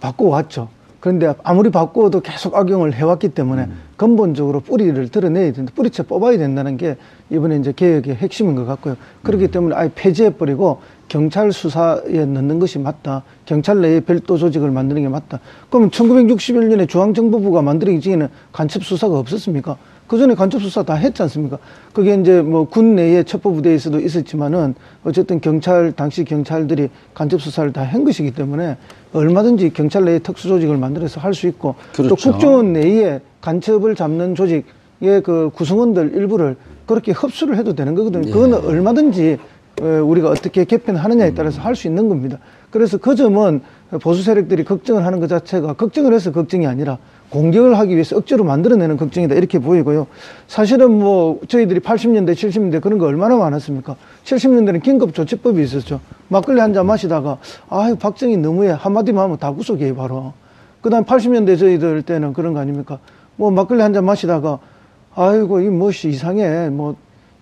바꿔왔죠. 그런데 아무리 바꿔도 계속 악용을 해왔기 때문에 음. 근본적으로 뿌리를 드러내야 된다. 뿌리채 뽑아야 된다는 게 이번에 이제 개혁의 핵심인 것 같고요. 그렇기 음. 때문에 아예 폐지해버리고 경찰 수사에 넣는 것이 맞다. 경찰 내에 별도 조직을 만드는 게 맞다. 그러면 천구백육십일 년에 중앙정보부가 만들기 전에는 간첩수사가 없었습니까? 그 전에 간첩수사 다 했지 않습니까? 그게 이제 뭐 군 내에 첩보부대에서도 있었지만은 어쨌든 경찰, 당시 경찰들이 간첩수사를 다 한 것이기 때문에 얼마든지 경찰 내에 특수조직을 만들어서 할 수 있고 그렇죠. 또 국정원 내에 간첩을 잡는 조직의 그 구성원들 일부를 그렇게 흡수를 해도 되는 거거든요. 예. 그건 얼마든지 우리가 어떻게 개편하느냐에 따라서 할 수 있는 겁니다. 그래서 그 점은 보수 세력들이 걱정을 하는 것 자체가 걱정을 해서 걱정이 아니라 공격을 하기 위해서 억지로 만들어내는 걱정이다 이렇게 보이고요. 사실은 뭐 저희들이 팔십 년대, 칠십 년대 그런 거 얼마나 많았습니까? 칠십 년대는 긴급조치법이 있었죠. 막걸리 한 잔 마시다가 아유 박정희 너무해 한마디만 하면 다 구속이에요 바로. 그다음 팔십 년대 저희들 때는 그런 거 아닙니까? 뭐 막걸리 한 잔 마시다가 아이고 이 멋이 이상해 뭐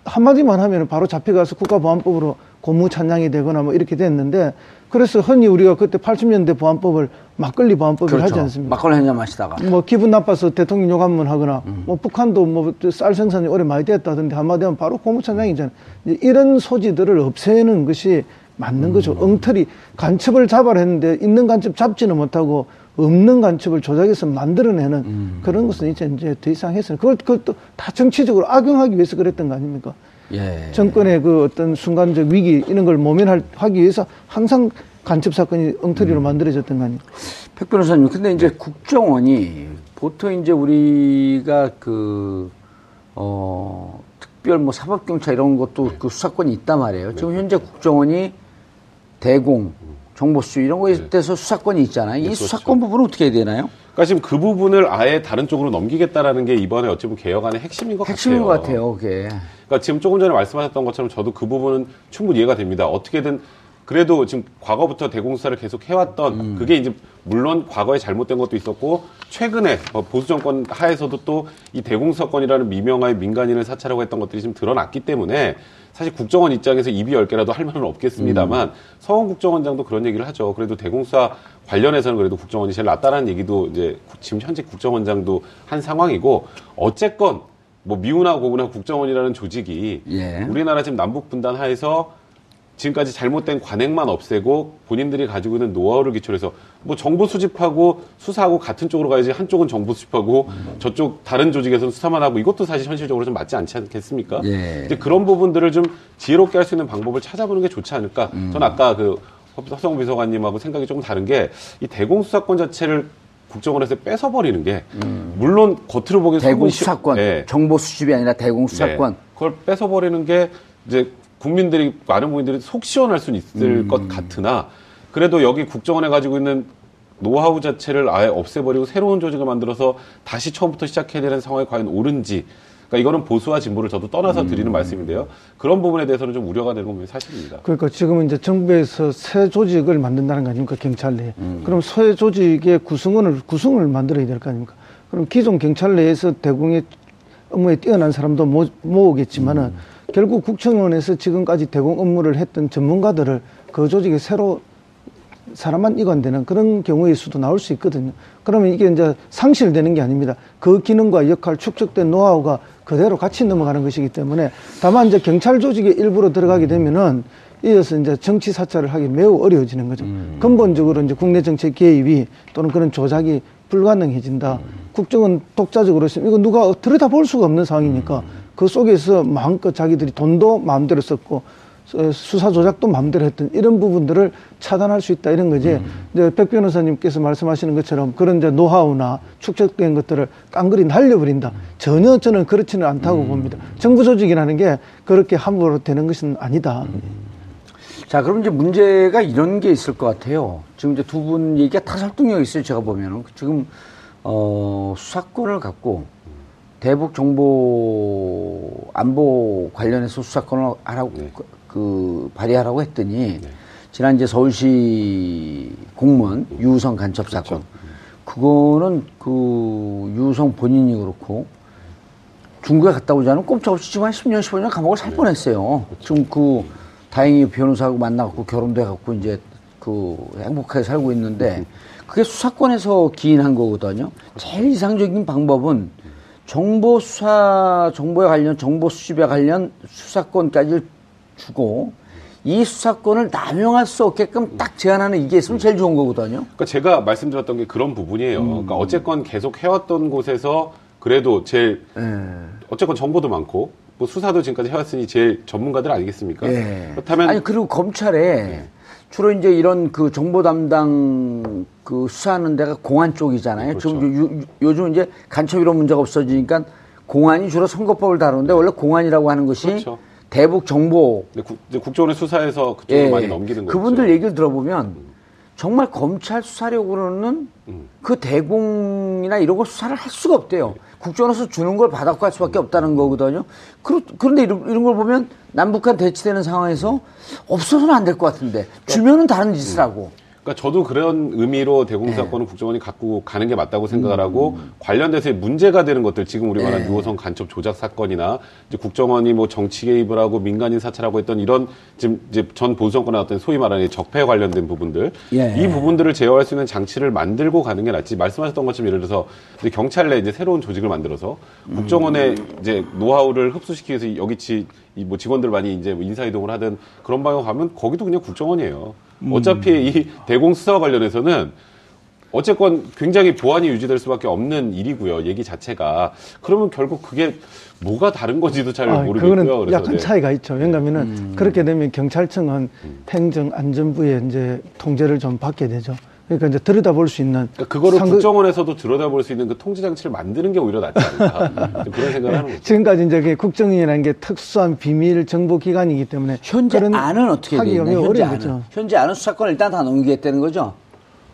한마디만 하면 바로 잡혀가서 국가보안법으로 고무찬양이 되거나 뭐 이렇게 됐는데 그래서 흔히 우리가 그때 팔십 년대 보안법을 막걸리 보안법을 그렇죠. 하지 않습니까? 막걸리 한 잔 마시다가. 뭐 기분 나빠서 대통령 욕 한번 하거나 음. 뭐 북한도 뭐 쌀 생산이 올해 많이 됐다던데 한마디 하면 바로 고무찬양이잖아요. 이런 소지들을 없애는 것이 맞는 거죠. 음. 엉터리 간첩을 잡아라 했는데 있는 간첩 잡지는 못하고 없는 간첩을 조작해서 만들어내는 음. 그런 것은 이제 이제 더 이상 했어요. 그걸, 그걸 또 다 정치적으로 악용하기 위해서 그랬던 거 아닙니까? 예. 정권의 그 어떤 순간적 위기 이런 걸 모면하기 위해서 항상 간첩 사건이 엉터리로 음. 만들어졌던 거 아닙니까? 백 변호사님, 근데 이제 국정원이 보통 이제 우리가 그, 어, 특별 뭐 사법경찰 이런 것도 그 수사권이 있단 말이에요. 지금 현재 국정원이 대공, 정보수 이런 거에 대해서 네. 수사권이 있잖아요. 네, 이 그렇죠. 수사권 부분은 어떻게 해야 되나요? 그러니까 지금 그 부분을 아예 다른 쪽으로 넘기겠다라는 게 이번에 어찌 보면 개혁안의 핵심인 것 핵심인 같아요. 핵심인 것 같아요, 그게. 그러니까 지금 조금 전에 말씀하셨던 것처럼 저도 그 부분은 충분히 이해가 됩니다. 어떻게든 그래도 지금 과거부터 대공수사를 계속 해왔던 음. 그게 이제 물론 과거에 잘못된 것도 있었고 최근에 보수 정권 하에서도 또 이 대공수사권이라는 미명하에 민간인을 사찰하고 했던 것들이 지금 드러났기 때문에 사실 국정원 입장에서 입이 열 개라도 할 말은 없겠습니다만 음. 서원 국정원장도 그런 얘기를 하죠. 그래도 대공수사 관련해서는 그래도 국정원이 제일 낫다라는 얘기도 이제 지금 현재 국정원장도 한 상황이고 어쨌건 뭐 미우나 고우나 국정원이라는 조직이 예. 우리나라 지금 남북 분단 하에서 지금까지 잘못된 관행만 없애고 본인들이 가지고 있는 노하우를 기초로 해서 뭐 정보 수집하고 수사하고 같은 쪽으로 가야지 한쪽은 정보 수집하고 음. 저쪽 다른 조직에서는 수사만 하고 이것도 사실 현실적으로 좀 맞지 않지 않겠습니까? 예. 이제 그런 부분들을 좀 지혜롭게 할 수 있는 방법을 찾아보는 게 좋지 않을까? 음. 전 아까 그 허성무 비서관님하고 생각이 조금 다른 게 이 대공수사권 자체를 국정원에서 뺏어버리는 게 음. 물론 겉으로 보기엔 대공수사권, 네. 정보 수집이 아니라 대공수사권 네. 그걸 뺏어버리는 게 이제 국민들이 많은 국민들이 속 시원할 수는 있을 음. 것 같으나 그래도 여기 국정원에 가지고 있는 노하우 자체를 아예 없애버리고 새로운 조직을 만들어서 다시 처음부터 시작해야 되는 상황이 과연 옳은지 그러니까 이거는 보수와 진보를 저도 떠나서 음. 드리는 말씀인데요. 그런 부분에 대해서는 좀 우려가 되는 부분이 사실입니다. 그러니까 지금은 이제 정부에서 새 조직을 만든다는 거 아닙니까? 경찰 내에. 음. 그럼 새 조직의 구성원을 구성을 만들어야 될 거 아닙니까? 그럼 기존 경찰 내에서 대공의 업무에 뛰어난 사람도 모, 모으겠지만은 음. 결국 국정원에서 지금까지 대공 업무를 했던 전문가들을 그 조직에 새로 사람만 이관되는 그런 경우의 수도 나올 수 있거든요. 그러면 이게 이제 상실되는 게 아닙니다. 그 기능과 역할, 축적된 노하우가 그대로 같이 넘어가는 것이기 때문에 다만 이제 경찰 조직에 일부러 들어가게 되면은 이어서 이제 정치 사찰을 하기 매우 어려워지는 거죠. 음. 근본적으로 이제 국내 정책 개입이 또는 그런 조작이 불가능해진다. 음. 국정원 독자적으로 했으면 이거 누가 들여다볼 수가 없는 상황이니까 음. 그 속에서 마음껏 자기들이 돈도 마음대로 썼고 수사 조작도 마음대로 했던 이런 부분들을 차단할 수 있다 이런 거지. 음. 이제 백 변호사님께서 말씀하시는 것처럼 그런 이제 노하우나 축적된 것들을 깡그리 날려버린다. 음. 전혀 저는 그렇지는 않다고 음. 봅니다. 정부 조직이라는 게 그렇게 함부로 되는 것은 아니다. 음. 자, 그럼 이제 문제가 이런 게 있을 것 같아요. 지금 이제 두 분 얘기가 다 설득력이 있어요. 제가 보면은 지금 어, 수사권을 갖고 대북 정보 안보 관련해서 수사권을 하라고 네. 그 발의하라고 했더니 네. 지난 이제 서울시 공무원 네. 유우성 간첩 사건 그렇죠. 그거는 그 유우성 본인이 그렇고 중국에 갔다 오지 않으면 꼼짝없이 지금 한 십 년 십오 년 감옥을 살 네. 뻔했어요. 그렇죠. 지금 그 다행히 변호사하고 만나갖고 결혼도 해갖고 이제 그 행복하게 살고 있는데 그게 수사권에서 기인한 거거든요. 제일 이상적인 방법은 정보 수사, 정보에 관련, 정보 수집에 관련 수사권까지 주고 이 수사권을 남용할 수 없게끔 딱 제한하는 이게 있으면 제일 좋은 거거든요. 그러니까 제가 말씀드렸던 게 그런 부분이에요. 음. 그러니까 어쨌건 계속 해왔던 곳에서 그래도 제일 음. 어쨌건 정보도 많고 뭐 수사도 지금까지 해왔으니 제일 전문가들 아니겠습니까? 예. 그렇다면 아니 그리고 검찰에 예. 주로 이제 이런 그 정보 담당 그 수사하는 데가 공안 쪽이잖아요. 그렇죠. 지금 요, 요즘 이제 간첩 이런 문제가 없어지니까 공안이 주로 선거법을 다루는데 예. 원래 공안이라고 하는 것이 그렇죠. 대북 정보. 국정원의 수사에서 그쪽으로 예. 많이 넘기는 거죠. 그분들 얘기를 들어보면 음. 정말 검찰 수사력으로는 음. 그 대공이나 이런 거 수사를 할 수가 없대요. 네. 국정원에서 주는 걸 받아고 할 수밖에 없다는 거거든요. 그렇, 그런데 이런, 이런 걸 보면 남북한 대치되는 상황에서 없어서는 안 될 것 같은데 주면은 다른 짓을 음. 하고. 그러니까 저도 그런 의미로 대공수사권은 네. 국정원이 갖고 가는 게 맞다고 생각을 하고 음. 관련돼서 문제가 되는 것들 지금 우리 말한 네. 유우성 간첩 조작 사건이나 이제 국정원이 뭐 정치 개입을 하고 민간인 사찰하고 했던 이런 지금 이제 전 보수정권에 나왔던 소위 말하는 적폐에 관련된 부분들 예. 이 부분들을 제어할 수 있는 장치를 만들고 가는 게 낫지 말씀하셨던 것처럼 예를 들어서 이제 경찰 내 이제 새로운 조직을 만들어서 국정원의 음. 이제 노하우를 흡수시키기 위해서 여기치 이 뭐 직원들 많이 이제 뭐 인사 이동을 하든 그런 방향 가면 거기도 그냥 국정원이에요. 어차피 음. 이 대공수사와 관련해서는 어쨌건 굉장히 보안이 유지될 수밖에 없는 일이고요. 얘기 자체가. 그러면 결국 그게 뭐가 다른 건지도 잘 아, 모르겠고요. 그거는 그래서 약간 네. 차이가 있죠. 왜냐하면 음. 그렇게 되면 경찰청은 음. 행정안전부의 이제 통제를 좀 받게 되죠. 그러니까 이제 들여다볼 수 있는. 그러니까 그거를 상극... 국정원에서도 들여다볼 수 있는 그 통제장치를 만드는 게 오히려 낫지 않을까. 그런 생각을 하는 거죠. 지금까지 이제 국정원이라는 게 특수한 비밀정보기관이기 때문에. 현재 안은 어떻게 되나요? 현재 안은. 현재 안은 수사권을 일단 다 넘기겠다는 거죠?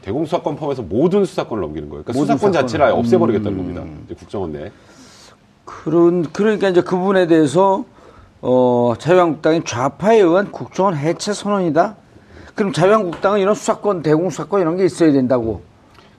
대공수사권 포함해서 모든 수사권을 넘기는 거예요. 그러니까 수사권, 수사권 자체를 아예 없애버리겠다는 음... 겁니다. 이제 국정원 내. 그런, 그러니까 이제 그 부분에 대해서, 어, 자유한국당이 좌파에 의한 국정원 해체 선언이다? 그럼 자유한국당은 이런 수사권, 대공수사권 이런 게 있어야 된다고.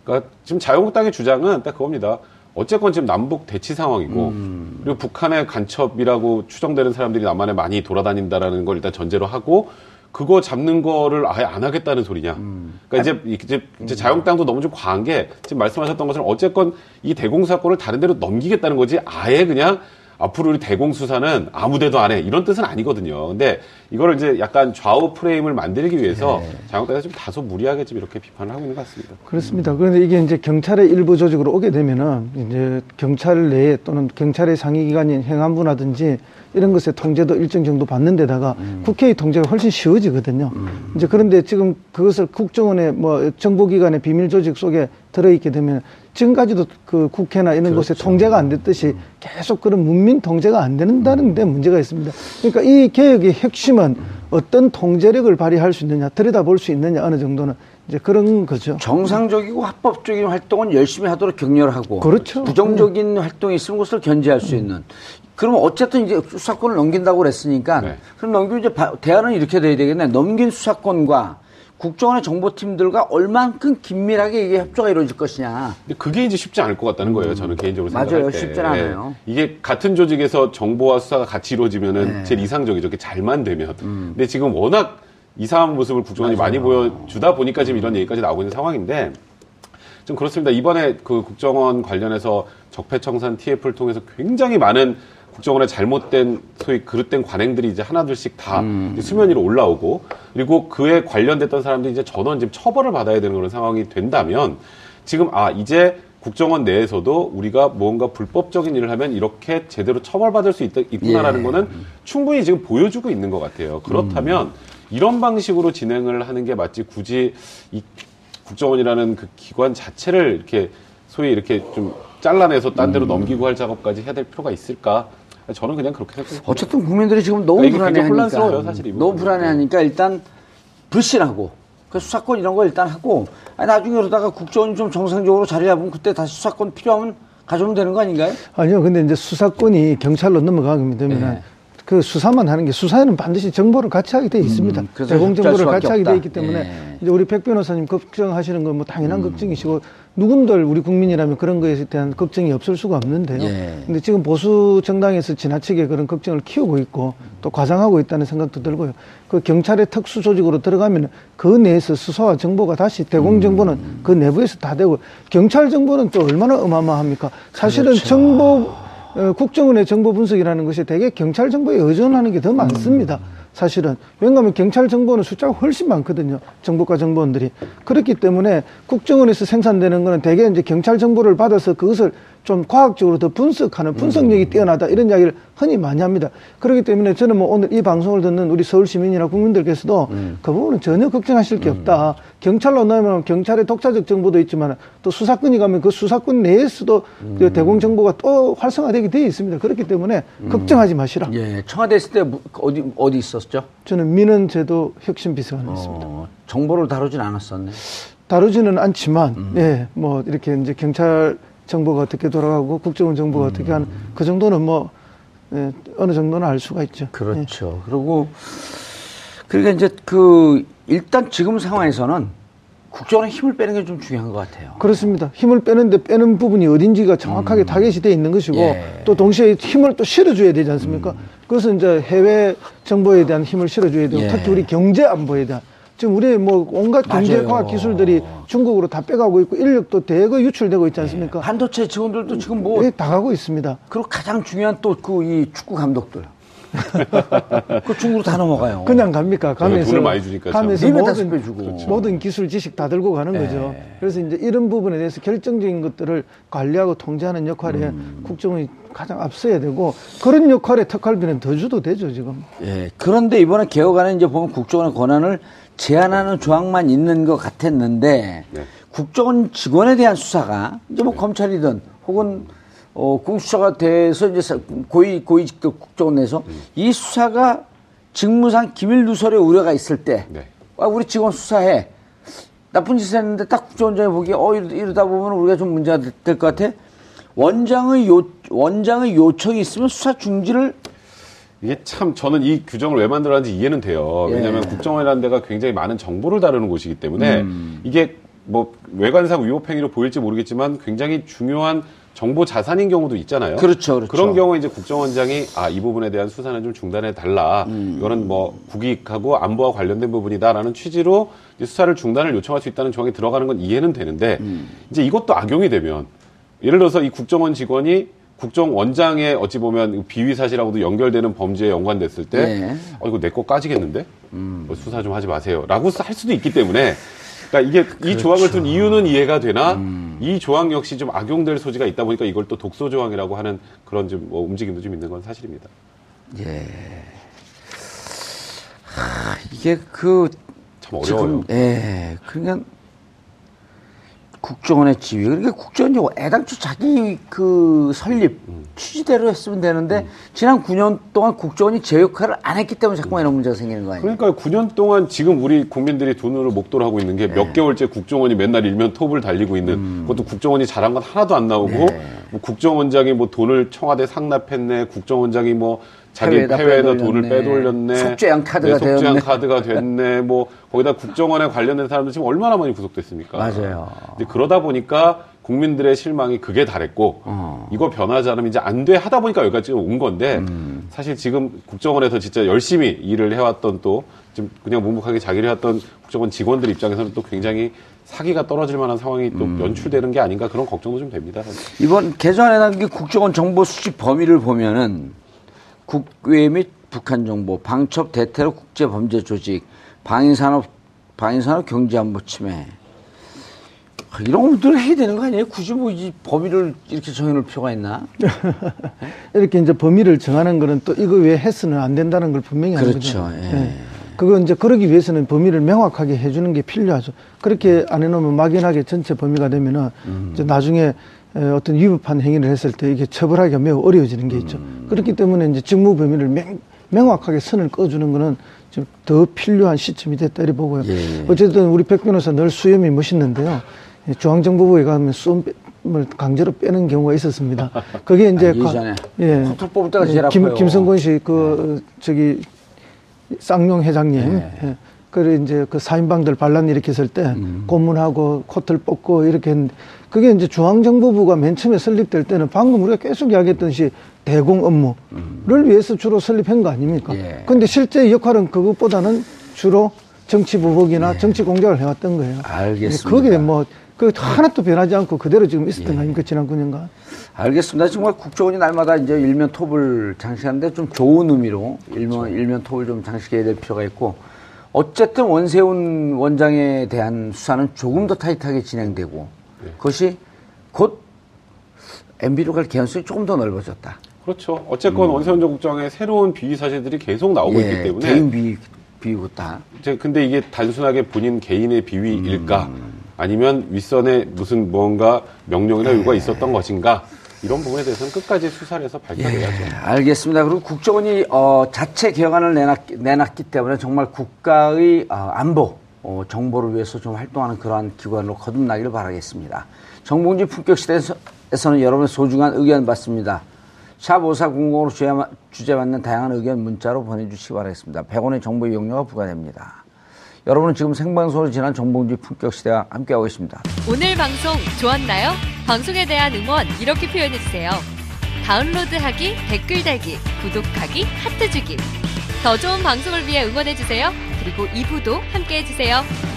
그러니까 지금 자유한국당의 주장은 딱 그겁니다. 어쨌건 지금 남북 대치 상황이고 음. 그리고 북한의 간첩이라고 추정되는 사람들이 남한에 많이 돌아다닌다라는 걸 일단 전제로 하고 그거 잡는 거를 아예 안 하겠다는 소리냐. 음. 그러니까 아니, 이제, 이제, 이제 자유한국당도 너무 좀 과한 게 지금 말씀하셨던 것처럼 어쨌건 이 대공수사권을 다른 데로 넘기겠다는 거지 아예 그냥 앞으로 우리 대공수사는 아무 데도 안 해. 이런 뜻은 아니거든요. 근데 이거를 이제 약간 좌우 프레임을 만들기 위해서 네. 자유한국당에서 좀 다소 무리하게 좀 이렇게 비판을 하고 있는 것 같습니다. 그렇습니다. 그런데 이게 이제 경찰의 일부 조직으로 오게 되면은 이제 경찰 내에 또는 경찰의 상위기관인 행안부라든지 이런 것의 통제도 일정 정도 받는 데다가 음. 국회의 통제가 훨씬 쉬워지거든요. 음. 이제 그런데 지금 그것을 국정원의 뭐 정보기관의 비밀조직 속에 들어있게 되면 지금까지도 그 국회나 이런 그렇죠. 곳에 통제가 안 됐듯이 계속 그런 문민 통제가 안 된다는 데 문제가 있습니다. 그러니까 이 개혁의 핵심은 어떤 통제력을 발휘할 수 있느냐, 들여다볼 수 있느냐 어느 정도는 이제 그런 거죠. 정상적이고 합법적인 활동은 열심히 하도록 격려를 하고 그렇죠. 부정적인 음. 활동이 있으면 그것을 견제할 수 있는 음. 그러면 어쨌든 이제 수사권을 넘긴다고 그랬으니까 네. 그럼 넘기면 이제 대안은 이렇게 돼야 되겠네. 넘긴 수사권과 국정원의 정보팀들과 얼만큼 긴밀하게 이게 협조가 이루어질 것이냐. 근데 그게 이제 쉽지 않을 것 같다는 거예요. 저는 개인적으로 생각할 때. 맞아요. 쉽지 않아요. 네. 이게 같은 조직에서 정보와 수사가 같이 이루어지면은 네. 제일 이상적이죠. 이렇게 잘만 되면. 음. 근데 지금 워낙 이상한 모습을 국정원이 맞아요. 많이 보여주다 보니까 지금 이런 얘기까지 나오고 있는 상황인데 좀 그렇습니다. 이번에 그 국정원 관련해서 적폐청산 티에프를 통해서 굉장히 많은 국정원의 잘못된 소위 그릇된 관행들이 이제 하나둘씩 다 음. 수면 위로 올라오고 그리고 그에 관련됐던 사람들이 이제 전원 지금 처벌을 받아야 되는 그런 상황이 된다면 지금 아 이제 국정원 내에서도 우리가 뭔가 불법적인 일을 하면 이렇게 제대로 처벌받을 수 있, 있구나라는 예. 거는 충분히 지금 보여주고 있는 것 같아요. 그렇다면 음. 이런 방식으로 진행을 하는 게 맞지 굳이 이 국정원이라는 그 기관 자체를 이렇게 소위 이렇게 좀 잘라내서 딴 데로 음. 넘기고 할 작업까지 해야 될 필요가 있을까? 저는 그냥 그렇게 생각합니다. 어쨌든 국민들이 지금 너무 그러니까 불안해하니까 혼란스러워요, 사실 이분. 너무 불안해하니까 일단 불신하고 그 수사권 이런 거 일단 하고 아니, 나중에 그러다가 국정원이 좀 정상적으로 자리 잡으면 그때 다시 수사권 필요하면 가져오면 되는 거 아닌가요? 아니요, 근데 이제 수사권이 경찰로 넘어가게 되면 네. 그 수사만 하는 게, 수사에는 반드시 정보를 같이 하게 돼 있습니다. 음, 제공 정보를 같이 하게 돼 있기 때문에 예. 이제 우리 백 변호사님 걱정하시는 건 뭐 당연한 음. 걱정이시고 누군들 우리 국민이라면 그런 거에 대한 걱정이 없을 수가 없는데요. 그런데 예. 지금 보수 정당에서 지나치게 그런 걱정을 키우고 있고 또 과장하고 있다는 생각도 들고요. 그 경찰의 특수 조직으로 들어가면 그 내에서 수사와 정보가 다시 대공 정보는 음. 그 내부에서 다 되고 경찰 정보는 또 얼마나 어마어마합니까? 사실은 그렇죠. 정보 어, 국정원의 정보 분석이라는 것이 되게 경찰 정보에 의존하는 게 더 많습니다. 음. 사실은. 왜냐하면 경찰 정보는 숫자가 훨씬 많거든요. 정보과 정보원들이. 그렇기 때문에 국정원에서 생산되는 거는 되게 이제 경찰 정보를 받아서 그것을 좀 과학적으로 더 분석하는 분석력이 뛰어나다 이런 이야기를 흔히 많이 합니다. 그렇기 때문에 저는 뭐 오늘 이 방송을 듣는 우리 서울 시민이나 국민들께서도 음. 그 부분은 전혀 걱정하실 게 없다. 음. 경찰로 나오면 경찰의 독자적 정보도 있지만 또 수사권이 가면 그 수사권 내에서도 음. 그 대공 정보가 또 활성화되게 되어 있습니다. 그렇기 때문에 음. 걱정하지 마시라. 예, 청와대 있을 때 어디 어디 있었죠? 저는 민원제도 혁신 비서관이었습니다. 어, 정보를 다루진 않았었네. 다루지는 않지만 음. 예, 뭐 이렇게 이제 경찰 정보가 어떻게 돌아가고 국정원 정보가 음. 어떻게 하는 그 정도는 뭐 예, 어느 정도는 알 수가 있죠. 그렇죠. 예. 그리고 그러니까 이제 그 일단 지금 상황에서는 국정원에 힘을 빼는 게 좀 중요한 것 같아요. 그렇습니다. 힘을 빼는데 빼는 부분이 어딘지가 정확하게 음. 타겟이 돼 있는 것이고 예. 또 동시에 힘을 또 실어줘야 되지 않습니까? 음. 그것은 이제 해외 정보에 대한 힘을 실어줘야 되고 예. 특히 우리 경제 안보에 대한. 지금 우리 뭐 온갖 경제 과학 기술들이 중국으로 다 빼가고 있고 인력도 대거 유출되고 있지 않습니까? 네. 반도체 지원들도 지금 뭐 예, 다 가고 있습니다. 그리고 가장 중요한 또 그 이 축구 감독들. 그 중국으로 다 넘어가요. 그냥 갑니까? 가면서 돈을 많이 주니까 가면서 모든, 그렇죠. 모든 기술 지식 다 들고 가는 네. 거죠. 그래서 이제 이런 부분에 대해서 결정적인 것들을 관리하고 통제하는 역할에 음. 국정원이 가장 앞서야 되고 그런 역할에 특활비는 더 주도 되죠 지금. 예. 그런데 이번에 개혁안에 이제 보면 국정원의 권한을 제한하는 조항만 있는 것 같았는데 네. 국정원 직원에 대한 수사가 이제 뭐 네. 검찰이든 혹은 어, 공수처가 돼서 이제 고위, 고위직급 국정원 내에서 음. 이 수사가 직무상 기밀 누설의 우려가 있을 때, 네. 아, 우리 직원 수사해. 나쁜 짓을 했는데 딱 국정원장이 보기에, 어, 이러다 보면 우리가 좀 문제가 될 것 같아. 원장의 요, 원장의 요청이 있으면 수사 중지를 이게 참 저는 이 규정을 왜 만들었는지 이해는 돼요. 왜냐하면 예. 국정원이라는 데가 굉장히 많은 정보를 다루는 곳이기 때문에 음. 이게 뭐 외관상 위법행위로 보일지 모르겠지만 굉장히 중요한 정보 자산인 경우도 있잖아요. 그렇죠, 그렇죠. 그런 경우에 이제 국정원장이 아, 이 부분에 대한 수사는 좀 중단해 달라. 음. 이거는 뭐 국익하고 안보와 관련된 부분이다라는 취지로 이제 수사를 중단을 요청할 수 있다는 조항이 들어가는 건 이해는 되는데 음. 이제 이것도 악용이 되면 예를 들어서 이 국정원 직원이 국정원장의 어찌 보면 비위 사실하고도 연결되는 범죄에 연관됐을 때, 네. 어, 이거 내 거 까지겠는데? 음. 수사 좀 하지 마세요. 라고 할 수도 있기 때문에. 그러니까 이게 그렇죠. 이 조항을 둔 이유는 이해가 되나, 음. 이 조항 역시 좀 악용될 소지가 있다 보니까 이걸 또 독소조항이라고 하는 그런 좀 뭐 움직임도 좀 있는 건 사실입니다. 예. 하, 이게 그. 참 어려워요. 지금, 예. 그러니까. 국정원의 지위. 그러니까 국정원이 애당초 자기 그 설립 음. 취지대로 했으면 되는데 음. 지난 구 년 동안 국정원이 제 역할을 안 했기 때문에 자꾸만 이런 문제가 생기는 거 아니에요? 그러니까 구 년 동안 지금 우리 국민들이 두 눈으로 목도를 하고 있는 게 몇 네. 개월째 국정원이 맨날 일면 톱을 달리고 있는 음. 그것도 국정원이 잘한 건 하나도 안 나오고 네. 뭐 국정원장이 뭐 돈을 청와대 상납했네. 국정원장이 뭐 자기 해외에다, 해외에다 돈을 빼돌렸네. 속죄양 카드가 됐네. 네, 속죄양 카드가 됐네. 뭐 거기다 국정원에 관련된 사람들 지금 얼마나 많이 구속됐습니까? 맞아요. 이제 그러다 보니까 국민들의 실망이 그게 달했고 어. 이거 변하지 않으면 이제 안 돼 하다 보니까 여기까지 온 건데 음. 사실 지금 국정원에서 진짜 열심히 일을 해왔던 또 지금 그냥 묵묵하게 자기를 해왔던 국정원 직원들 입장에서는 또 굉장히 사기가 떨어질 만한 상황이 또 음. 연출되는 게 아닌가 그런 걱정도 좀 됩니다. 사실. 이번 개정안에 나온 국정원 정보 수집 범위를 보면은 국외 및 북한 정보, 방첩 대테러 국제 범죄 조직, 방위산업, 방위산업 경제안보 침해. 이런 것들을 해야 되는 거 아니에요? 굳이 뭐 이 범위를 이렇게 정해놓을 필요가 있나? 이렇게 이제 범위를 정하는 거는 또 이거 외에 해서는 안 된다는 걸 분명히 아는 거죠. 그렇죠. 예. 예. 그거 이제 그러기 위해서는 범위를 명확하게 해주는 게 필요하죠. 그렇게 안 해놓으면 막연하게 전체 범위가 되면은 음. 이제 나중에 어떤 위법한 행위를 했을 때 이게 처벌하기가 매우 어려워지는 게 있죠. 음. 그렇기 때문에 이제 직무 범위를 명, 명확하게 선을 꺼주는 거는 좀 더 필요한 시점이 됐다, 이래 보고요. 예. 어쨌든 우리 백 변호사 늘 수염이 멋있는데요. 중앙정보부에 가면 수험을 강제로 빼는 경우가 있었습니다. 그게 이제 아, 예전에 예, 콕 뽑을 때가 제일 아파요. 김성곤 씨 그 네. 저기 쌍용 회장님 네. 예, 그리고 이제 그 사인방들 반란 일으켰을 때 음. 고문하고 코트를 뽑고 이렇게 했는데 그게 이제 중앙정보부가 맨 처음에 설립될 때는 방금 우리가 계속 이야기했듯이 대공 업무를 음. 위해서 주로 설립한 거 아닙니까? 그런데 예. 실제 역할은 그것보다는 주로 정치 보복이나 예. 정치 공격을 해왔던 거예요. 알겠습니다. 그게 뭐 그 하나도 변하지 않고 그대로 지금 있었던 거 예. 아닙니까? 지난 구 년간. 알겠습니다. 정말 국정원이 날마다 이제 일면 톱을 장식하는데 좀 좋은 의미로 일면, 일면 톱을 좀 장식해야 될 필요가 있고 어쨌든 원세훈 원장에 대한 수사는 조금 더 타이트하게 진행되고 네. 그것이 곧 엠비로 갈 개연성이 조금 더 넓어졌다. 그렇죠. 어쨌건 음. 원세훈 전 국장의 새로운 비위 사실들이 계속 나오고 예, 있기 때문에 개인 비위, 비위였다. 근데 이게 단순하게 본인 개인의 비위일까 음. 아니면 윗선에 무슨 뭔가 명령이나 요구가 예. 있었던 것인가 이런 부분에 대해서는 끝까지 수사를 해서 밝혀내야죠. 예, 알겠습니다. 그리고 국정원이 어, 자체 개혁안을 내놨, 내놨기 때문에 정말 국가의 어, 안보, 어, 정보를 위해서 좀 활동하는 그러한 기관으로 거듭나기를 바라겠습니다. 정보공지 품격시대에서는 여러분의 소중한 의견 받습니다. 샵 오사공공으로 주제, 주제 맞는 다양한 의견 문자로 보내주시기 바라겠습니다. 백 원의 정보 이용료가 부과됩니다. 여러분은 지금 생방송으로 지난 정보공지 품격시대와 함께하고 있습니다. 오늘 방송 좋았나요? 방송에 대한 응원 이렇게 표현해주세요. 다운로드하기, 댓글 달기, 구독하기, 하트 주기. 더 좋은 방송을 위해 응원해주세요. 그리고 이 부도 함께해주세요.